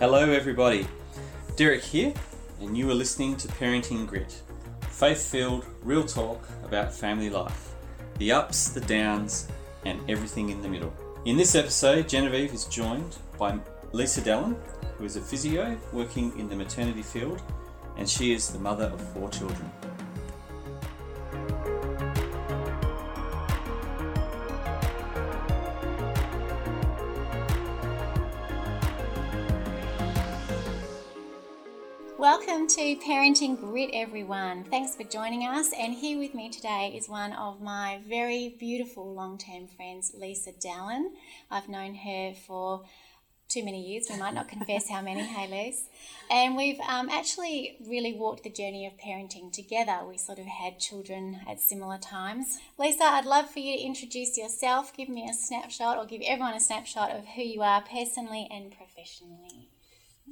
Hello everybody, Derek here, and you are listening to Parenting Grit, faith-filled, real talk about family life, the ups, the downs, and everything in the middle. In this episode, Genevieve is joined by Lisa Dallin, who is a physio working in the maternity field, and she is the mother of 4 children. Welcome to Parenting Grit, everyone. Thanks for joining us. And here with me today is one of my very beautiful long-term friends, Lisa Dallin. I've known her for too many years. We might not confess how many. Hey, Liz. And we've actually really walked the journey of parenting together. We sort of had children at similar times. Lisa, I'd love for you to introduce yourself. Give me a snapshot, or give everyone a snapshot of who you are personally and professionally.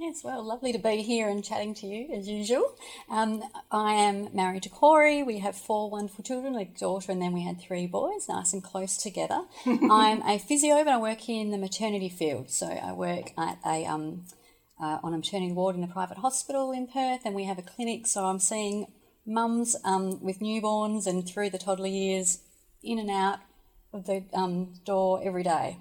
Yes, well, lovely to be here and chatting to you as usual. I am married to Corey. We have 4 wonderful children, a daughter, and then we had 3 boys, nice and close together. I'm a physio, but I work in the maternity field. So I work at on a maternity ward in a private hospital in Perth, and we have a clinic. So I'm seeing mums with newborns and through the toddler years, in and out of the door every day.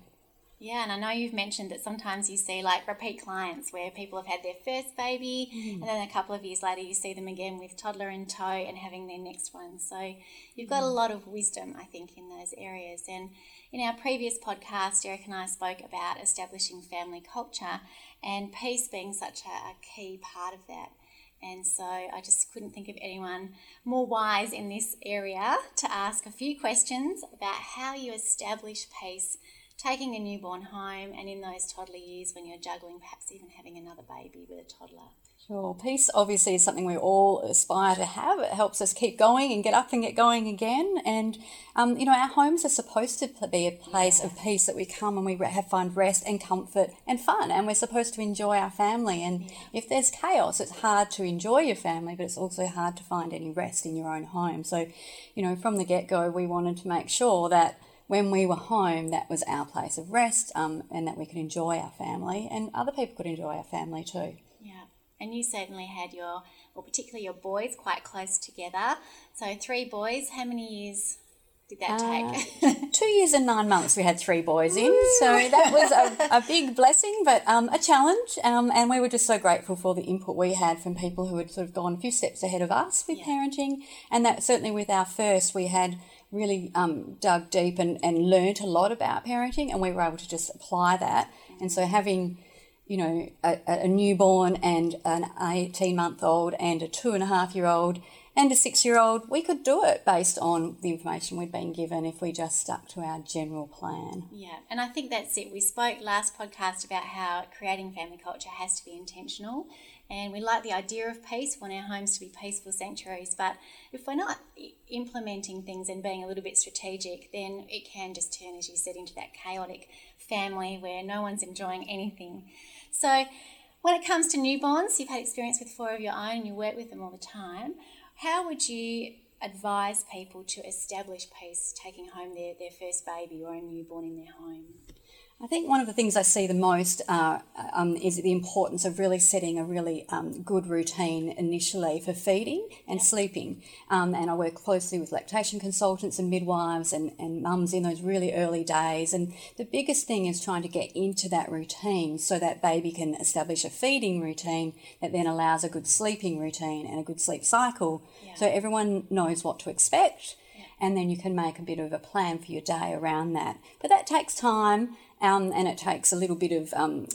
Yeah, and I know you've mentioned that sometimes you see like repeat clients where people have had their first baby and then a couple of years later you see them again with toddler in tow and having their next one. So you've got a lot of wisdom, I think, in those areas. And in our previous podcast, Derek and I spoke about establishing family culture and peace being such a key part of that. And so I just couldn't think of anyone more wise in this area to ask a few questions about how you establish peace taking a newborn home and in those toddler years when you're juggling perhaps even having another baby with a toddler. Sure. Peace obviously is something we all aspire to have. It helps us keep going and get up and get going again. And, you know, our homes are supposed to be a place of peace that we come and we find rest and comfort and fun. And we're supposed to enjoy our family. And if there's chaos, it's hard to enjoy your family, but it's also hard to find any rest in your own home. So, you know, from the get-go, we wanted to make sure that when we were home, that was our place of rest and that we could enjoy our family and other people could enjoy our family too. Yeah, and you certainly had particularly your boys, quite close together. So 3 boys, how many years did that take? 2 years and 9 months we had 3 boys in. Ooh. So that was a big blessing, but a challenge. And we were just so grateful for the input we had from people who had sort of gone a few steps ahead of us with parenting. And that certainly with our first, we had really dug deep and learnt a lot about parenting, and we were able to just apply that. And so having, you know, a newborn and an 18-month-old and a 2.5-year-old and a 6-year-old, we could do it based on the information we'd been given if we just stuck to our general plan. Yeah, and I think that's it. We spoke last podcast about how creating family culture has to be intentional. And we like the idea of peace, want our homes to be peaceful sanctuaries, but if we're not implementing things and being a little bit strategic, then it can just turn, as you said, into that chaotic family where no one's enjoying anything. So when it comes to newborns, you've had experience with 4 of your own, you work with them all the time. How would you advise people to establish peace taking home their first baby or a newborn in their home? I think one of the things I see the most is the importance of really setting a really good routine initially for feeding and sleeping. And I work closely with lactation consultants and midwives and mums in those really early days. And the biggest thing is trying to get into that routine so that baby can establish a feeding routine that then allows a good sleeping routine and a good sleep cycle. Yeah. So everyone knows what to expect. Yeah. And then you can make a bit of a plan for your day around that. But that takes time. And it takes a little bit of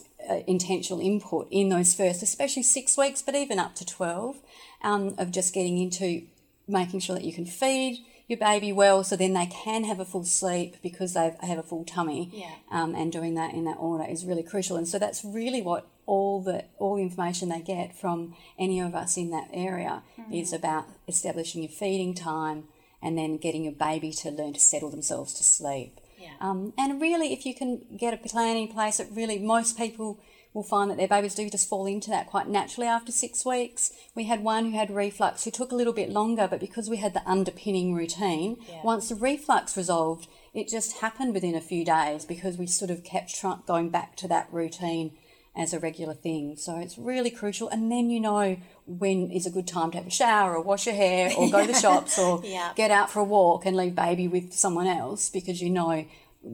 intentional input in those first, especially 6 weeks, but even up to 12, of just getting into making sure that you can feed your baby well so then they can have a full sleep because they have a full tummy. Yeah. And doing that in that order is really crucial. And so that's really what all the information they get from any of us in that area is about establishing your feeding time and then getting your baby to learn to settle themselves to sleep. Yeah. And really, if you can get a plan in place, it really, most people will find that their babies do just fall into that quite naturally after 6 weeks. We had one who had reflux who took a little bit longer, but because we had the underpinning routine, once the reflux resolved, it just happened within a few days because we sort of kept going back to that routine as a regular thing. So it's really crucial. And then you know when is a good time to have a shower or wash your hair or go to the shops or get out for a walk and leave baby with someone else, because you know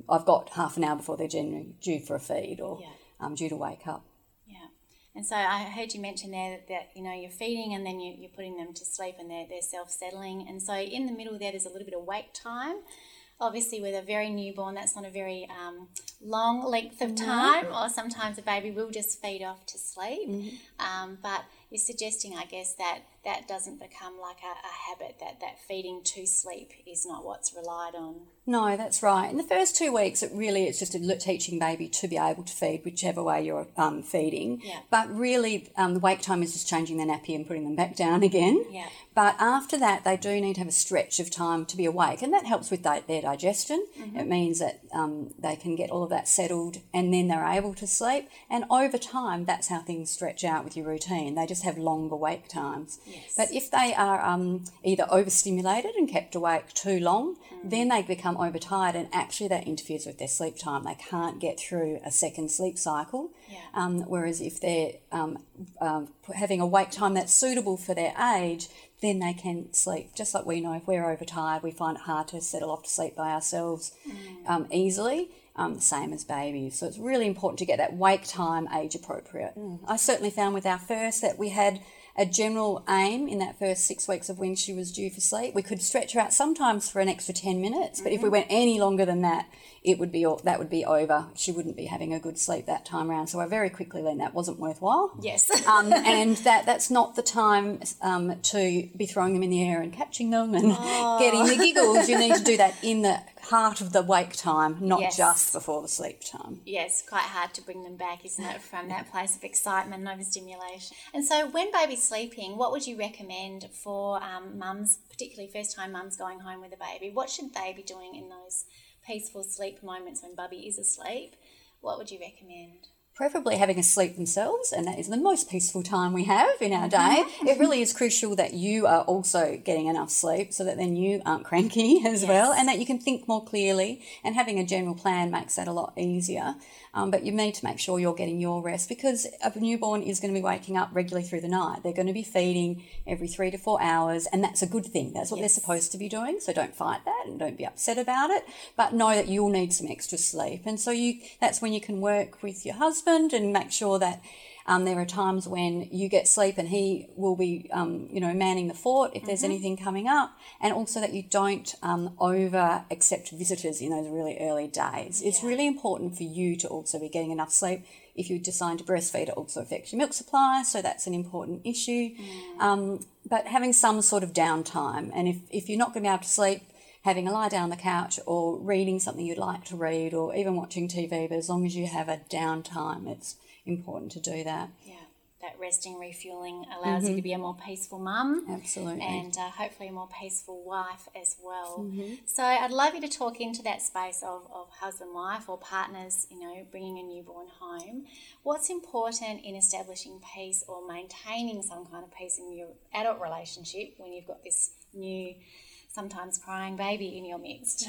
I've got half an hour before they're generally due for a feed or due to wake up. Yeah. And so I heard you mention there that you know, you're feeding and then you're putting them to sleep and they're self-settling. And so in the middle there's a little bit of wake time. Obviously, with a very newborn, that's not a very long length of time, or sometimes a baby will just feed off to sleep. But you're suggesting, I guess, that doesn't become like a habit, that feeding to sleep is not what's relied on. No, that's right. In the first 2 weeks, it's just teaching baby to be able to feed whichever way you're feeding. Yeah. But really, the wake time is just changing their nappy and putting them back down again. Yeah. But after that, they do need to have a stretch of time to be awake, and that helps with their digestion. Mm-hmm. It means that they can get all of that settled and then they're able to sleep. And over time, that's how things stretch out with your routine. They just have longer wake times. Yeah. But if they are either overstimulated and kept awake too long, then they become overtired, and actually that interferes with their sleep time. They can't get through a second sleep cycle. Yeah. Whereas if they're having a wake time that's suitable for their age, then they can sleep. Just like we know, if we're overtired, we find it hard to settle off to sleep by ourselves easily. The same as babies. So it's really important to get that wake time age appropriate. I certainly found with our first that we had a general aim in that first 6 weeks of when she was due for sleep. We could stretch her out sometimes for an extra 10 minutes, but if we went any longer than that, that would be over. She wouldn't be having a good sleep that time around. So I very quickly learned that wasn't worthwhile. Yes. And that's not the time to be throwing them in the air and catching them and getting the giggles. You need to do that in the heart of the wake time, not just before the sleep time. Yes, quite hard to bring them back, isn't it, from that place of excitement and overstimulation. And so when baby's sleeping, what would you recommend for mums, particularly first-time mums going home with a baby? What should they be doing in those peaceful sleep moments when Bubby is asleep? What would you recommend? Preferably having a sleep themselves, and that is the most peaceful time we have in our day. It really is crucial that you are also getting enough sleep so that then you aren't cranky as well, and that you can think more clearly, and having a general plan makes that a lot easier. But you need to make sure you're getting your rest, because a newborn is going to be waking up regularly through the night. They're going to be feeding every 3 to 4 hours, and that's a good thing. That's what they're supposed to be doing, so don't fight that and don't be upset about it, but know that you'll need some extra sleep. And so that's when you can work with your husband and make sure that there are times when you get sleep and he will be, manning the fort if there's anything coming up, and also that you don't over-accept visitors in those really early days. It's really important for you to also be getting enough sleep. If you decide to breastfeed, it also affects your milk supply, so that's an important issue. But having some sort of downtime, and if you're not going to be able to sleep, having a lie down on the couch or reading something you'd like to read or even watching TV, but as long as you have a downtime, it's important to do that. Yeah, that resting, refueling allows you to be a more peaceful mum. Absolutely. And hopefully a more peaceful wife as well. So I'd love you to talk into that space of husband, wife or partners, bringing a newborn home. What's important in establishing peace or maintaining some kind of peace in your adult relationship when you've got this new, sometimes crying baby in your midst?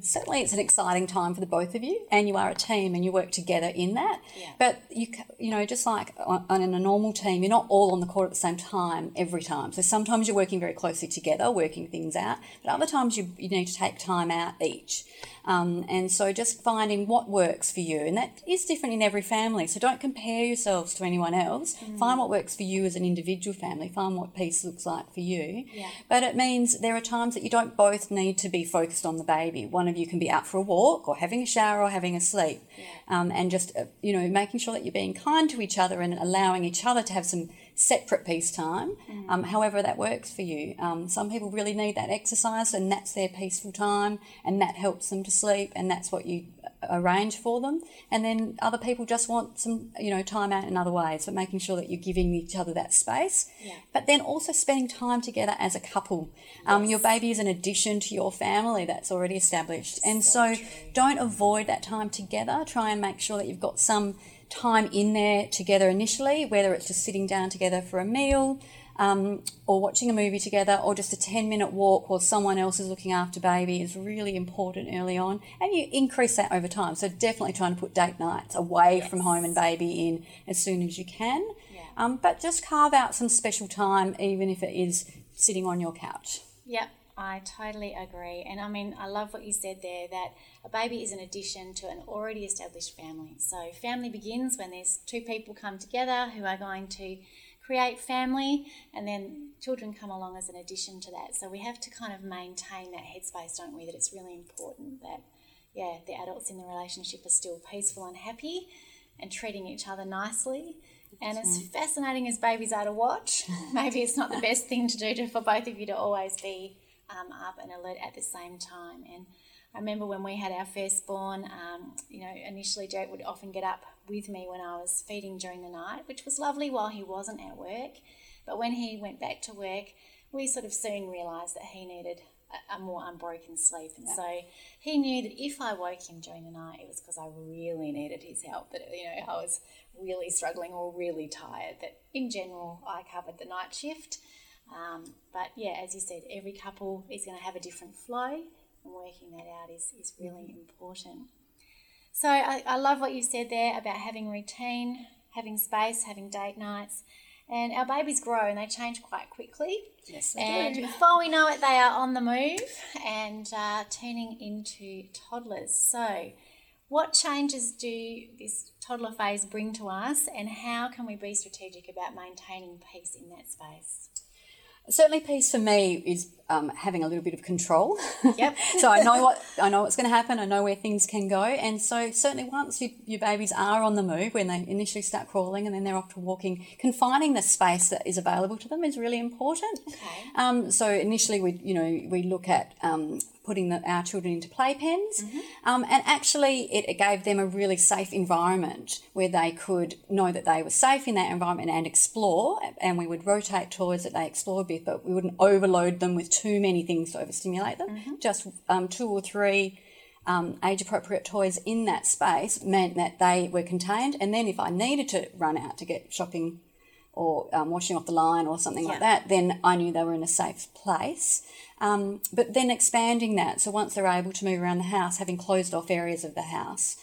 Certainly it's an exciting time for the both of you, and you are a team and you work together in that. But you know just like in a normal team, you're not all on the court at the same time every time, so sometimes you're working very closely together, working things out, but other times you need to take time out each, and so just finding what works for you, and that is different in every family, so don't compare yourselves to anyone else. Find what works for you as an individual family, find what peace looks like for you. But it means there are times that you don't both need to be focused on the baby. One of you can be out for a walk or having a shower or having a sleep, and just making sure that you're being kind to each other and allowing each other to have some separate peace time, however that works for you. Some people really need that exercise, and that's their peaceful time, and that helps them to sleep, and that's what you arrange for them. And then other people just want some time out in other ways, so making sure that you're giving each other that space, but then also spending time together as a couple. Your baby is an addition to your family that's already established, and so don't avoid that time together. Try and make sure that you've got some time in there together initially, whether it's just sitting down together for a meal, or watching a movie together, or just a 10-minute walk while someone else is looking after baby is really important early on, and you increase that over time. So definitely trying to put date nights away from home and baby in as soon as you can. Yeah. But just carve out some special time, even if it is sitting on your couch. Yep. I totally agree. And I mean, I love what you said there, that a baby is an addition to an already established family. So family begins when there's two people come together who are going to create family, and then children come along as an addition to that. So we have to kind of maintain that headspace, don't we, that it's really important that, yeah, the adults in the relationship are still peaceful and happy and treating each other nicely. And as fascinating as babies are to watch, maybe it's not the best thing to do for both of you to always be up and alert at the same time. And I remember when we had our firstborn, initially Derek would often get up with me when I was feeding during the night, which was lovely while he wasn't at work. But when he went back to work, we sort of soon realised that he needed a more unbroken sleep. And so he knew that if I woke him during the night, it was because I really needed his help, that, you know, I was really struggling or really tired, that in general I covered the night shift. But yeah, as you said, every couple is going to have a different flow, and working that out is really important. So I love what you said there about having routine, having space, having date nights. And our babies grow and they change quite quickly. Yes, they do. And before we know it, they are on the move and turning into toddlers. So what changes do this toddler phase bring to us, and how can we be strategic about maintaining peace in that space? Certainly, peace for me is having a little bit of control. Yep. So I know what's going to happen. I know where things can go. And so certainly once your babies are on the move, when they initially start crawling and then they're off to walking, confining the space that is available to them is really important. Okay. So initially we look at putting our children into playpens, and actually it gave them a really safe environment where they could know that they were safe in that environment and explore, and we would rotate toys that they explored with, but we wouldn't overload them with too many things to overstimulate them. Just 2 or 3 age-appropriate toys in that space meant that they were contained, and then if I needed to run out to get shopping or washing off the line or something like that, then I knew they were in a safe place. But then expanding that, so once they're able to move around the house, having closed off areas of the house,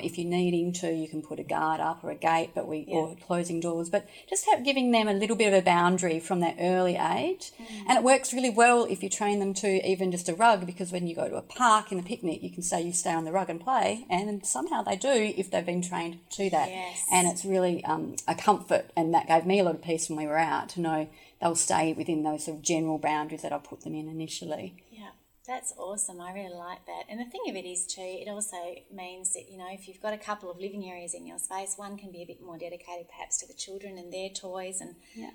if you're needing to, you can put a guard up or a gate, but or closing doors, but just giving them a little bit of a boundary from that early age. And it works really well if you train them to even just a rug, because when you go to a park in a picnic, you can say you stay on the rug and play, and somehow they do if they've been trained to that. And it's really a comfort, and that gave me a lot of peace when we were out to know they'll stay within those sort of general boundaries that I put them in initially. That's awesome. I really like that. And the thing of it is too, it also means that, you know, if you've got a couple of living areas in your space, one can be a bit more dedicated perhaps to the children and their toys and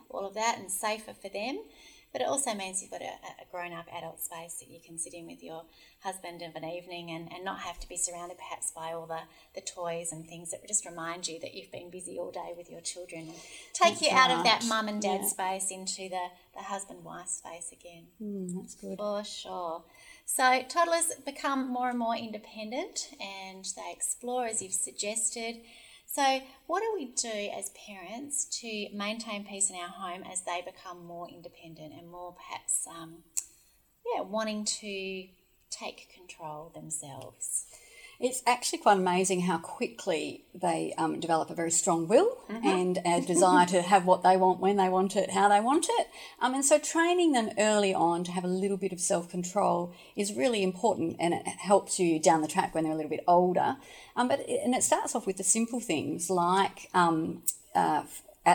all of that, and safer for them. But it also means you've got a grown-up adult space that you can sit in with your husband of an evening and not have to be surrounded perhaps by all the toys and things that just remind you that you've been busy all day with your children, and take you out of that mum and dad space into the husband-wife space again. That's good. For sure. So toddlers become more and more independent and they explore, as you've suggested. So what do we do as parents to maintain peace in our home as they become more independent and more perhaps wanting to take control themselves? It's actually quite amazing how quickly they develop a very strong will and a desire to have what they want, when they want it, how they want it. And so training them early on to have a little bit of self-control is really important, and it helps you down the track when they're a little bit older. But it starts off with the simple things like at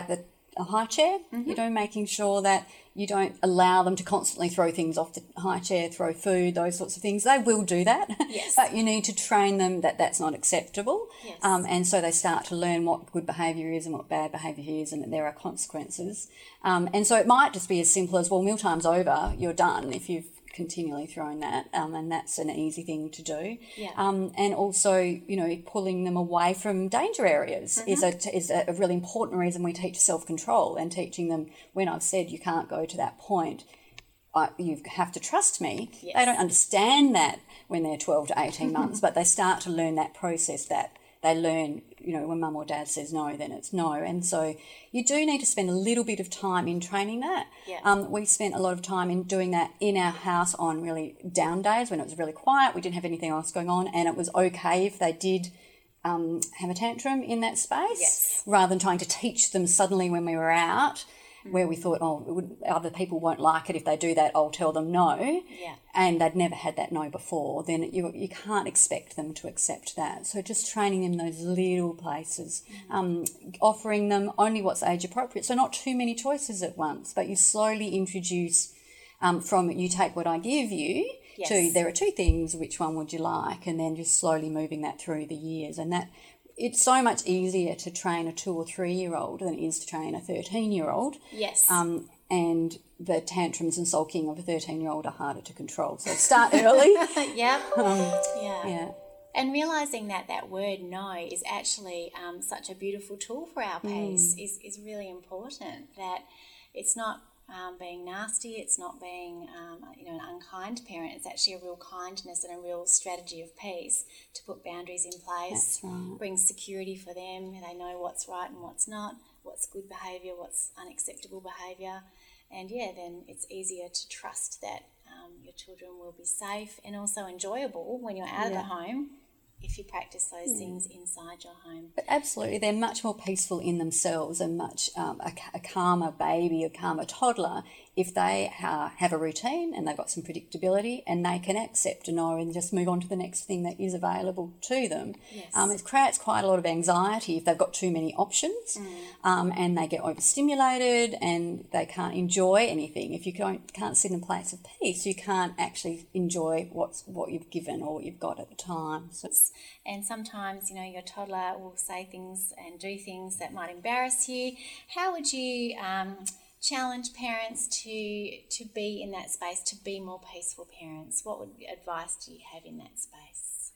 the high chair, you know, making sure that you don't allow them to constantly throw things off the high chair, throw food, those sorts of things. They will do that, but you need to train them that that's not acceptable. And so they start to learn what good behaviour is and what bad behaviour is, and that there are consequences. And so it might just be as simple as, well, mealtime's over, you're done, if you've continually throwing that, and that's an easy thing to do. And also, you know, pulling them away from danger areas is a really important reason we teach self-control, and teaching them, when I've said you can't go to that point, you have to trust me. They don't understand that when they're 12 to 18 months, but they start to learn that process, that they learn you know, when mum or dad says no, then it's no. And so you do need to spend a little bit of time in training that. Yeah. We spent a lot of time in doing that in our house on really down days when it was really quiet, we didn't have anything else going on, and it was okay if they did have a tantrum in that space, yes, rather than trying to teach them suddenly when we were out, where we thought, oh, other people won't like it if they do that, I'll tell them no. Yeah. And they'd never had that no before, then you can't expect them to accept that. So just training them in those little places, offering them only what's age appropriate, so not too many choices at once, but you slowly introduce from you take what I give you, yes, to there are two things, which one would you like, and then just slowly moving that through the years. And that it's so much easier to train a 2 or 3 year old than it is to train a 13-year-old. Yes. And the tantrums and sulking of a 13-year-old are harder to control. So start early. Yep. Yeah. And realising that that word no is actually such a beautiful tool for our pace is really important. That it's not being nasty, it's not being an unkind parent, it's actually a real kindness and a real strategy of peace to put boundaries in place, right, bring security for them, they know what's right and what's not, what's good behaviour, what's unacceptable behaviour, and then it's easier to trust that your children will be safe and also enjoyable when you're out of the home, if you practice those things inside your home. But absolutely, they're much more peaceful in themselves and much a calmer baby, a calmer toddler, if they have a routine and they've got some predictability and they can accept a no and just move on to the next thing that is available to them. Yes. It creates quite a lot of anxiety if they've got too many options and they get overstimulated and they can't enjoy anything. If you can't sit in a place of peace, you can't actually enjoy what you've given or what you've got at the time. So. And sometimes, your toddler will say things and do things that might embarrass you. How would you challenge parents to be in that space, to be more peaceful parents? What advice do you have in that space?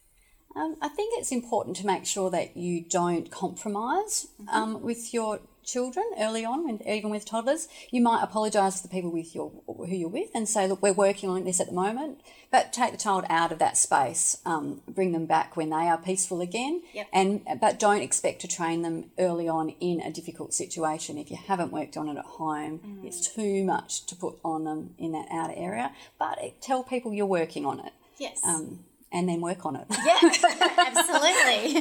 I think it's important to make sure that you don't compromise with your children early on, even with toddlers. You might apologise to the people who you're with and say, look, we're working on this at the moment, but take the child out of that space, bring them back when they are peaceful again, but don't expect to train them early on in a difficult situation. If you haven't worked on it at home, it's too much to put on them in that outer area, but tell people you're working on it. Yes. And then work on it. Yeah, absolutely.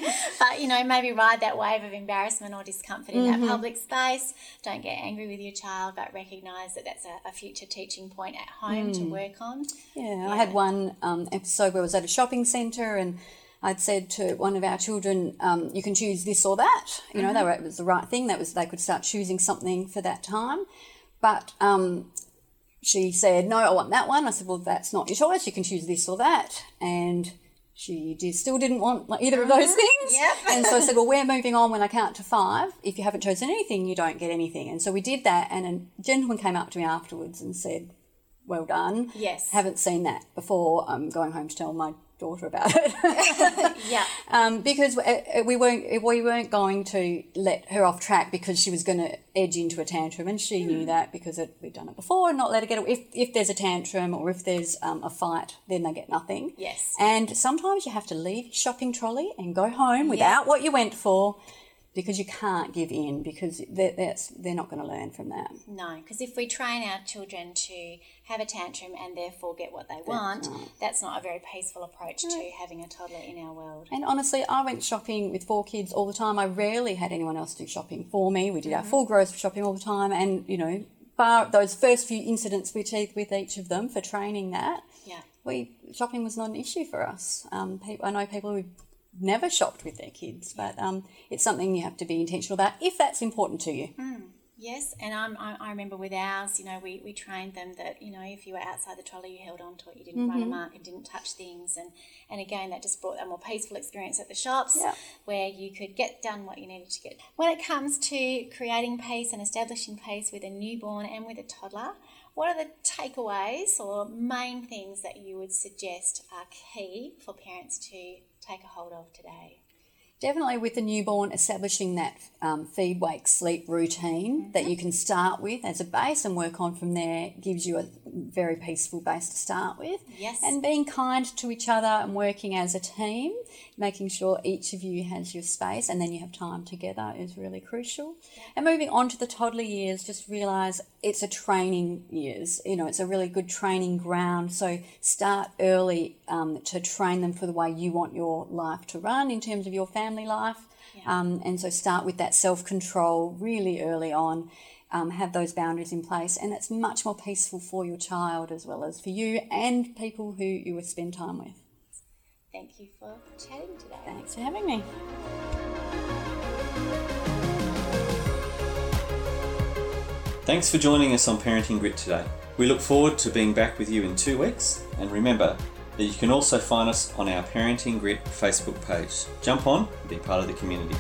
But, maybe ride that wave of embarrassment or discomfort in that public space. Don't get angry with your child, but recognise that that's a future teaching point at home to work on. Yeah, I had one episode where I was at a shopping centre and I'd said to one of our children, you can choose this or that. It was the right thing. They could start choosing something for that time. But... she said, no, I want that one. I said, well, that's not your choice. You can choose this or that. And she still didn't want either of those things. Yep. And so I said, well, we're moving on when I count to 5. If you haven't chosen anything, you don't get anything. And so we did that, and a gentleman came up to me afterwards and said, well done. Yes. Haven't seen that before. I'm going home to tell my daughter about it. Because we weren't going to let her off track because she was going to edge into a tantrum, and she knew that because we'd done it before and not let her get away. If there's a tantrum or if there's a fight, then they get nothing. Yes. And sometimes you have to leave your shopping trolley and go home without what you went for, because you can't give in, because they're not going to learn from that. No, because if we train our children to have a tantrum and therefore get what they want, that's not a very peaceful approach to having a toddler in our world. And honestly, I went shopping with 4 kids all the time. I rarely had anyone else do shopping for me. We did our full grocery shopping all the time, and, bar those first few incidents with each of them for training that, shopping was not an issue for us. I know people who never shopped with their kids, but it's something you have to be intentional about if that's important to you. Yes, and I remember with ours, we trained them that, if you were outside the trolley, you held on to it, you didn't run amok and didn't touch things. And again, that just brought a more peaceful experience at the shops where you could get done what you needed to get. When it comes to creating peace and establishing peace with a newborn and with a toddler, what are the takeaways or main things that you would suggest are key for parents to take a hold of today? Definitely with the newborn, establishing that feed, wake, sleep routine mm-hmm. that you can start with as a base and work on from there gives you a very peaceful base to start with. Yes. And being kind to each other and working as a team, making sure each of you has your space and then you have time together is really crucial. And moving on to the toddler years, just realise it's a training years. You know, it's a really good training ground. So start early to train them for the way you want your life to run in terms of your family life. And so start with that self-control really early on. Have those boundaries in place, and it's much more peaceful for your child as well as for you and people who you would spend time with. Thank you for chatting today. Thanks for having me. Thanks for joining us on Parenting Grit today. We look forward to being back with you in 2 weeks, and remember that you can also find us on our Parenting Grit Facebook page. Jump on and be part of the community.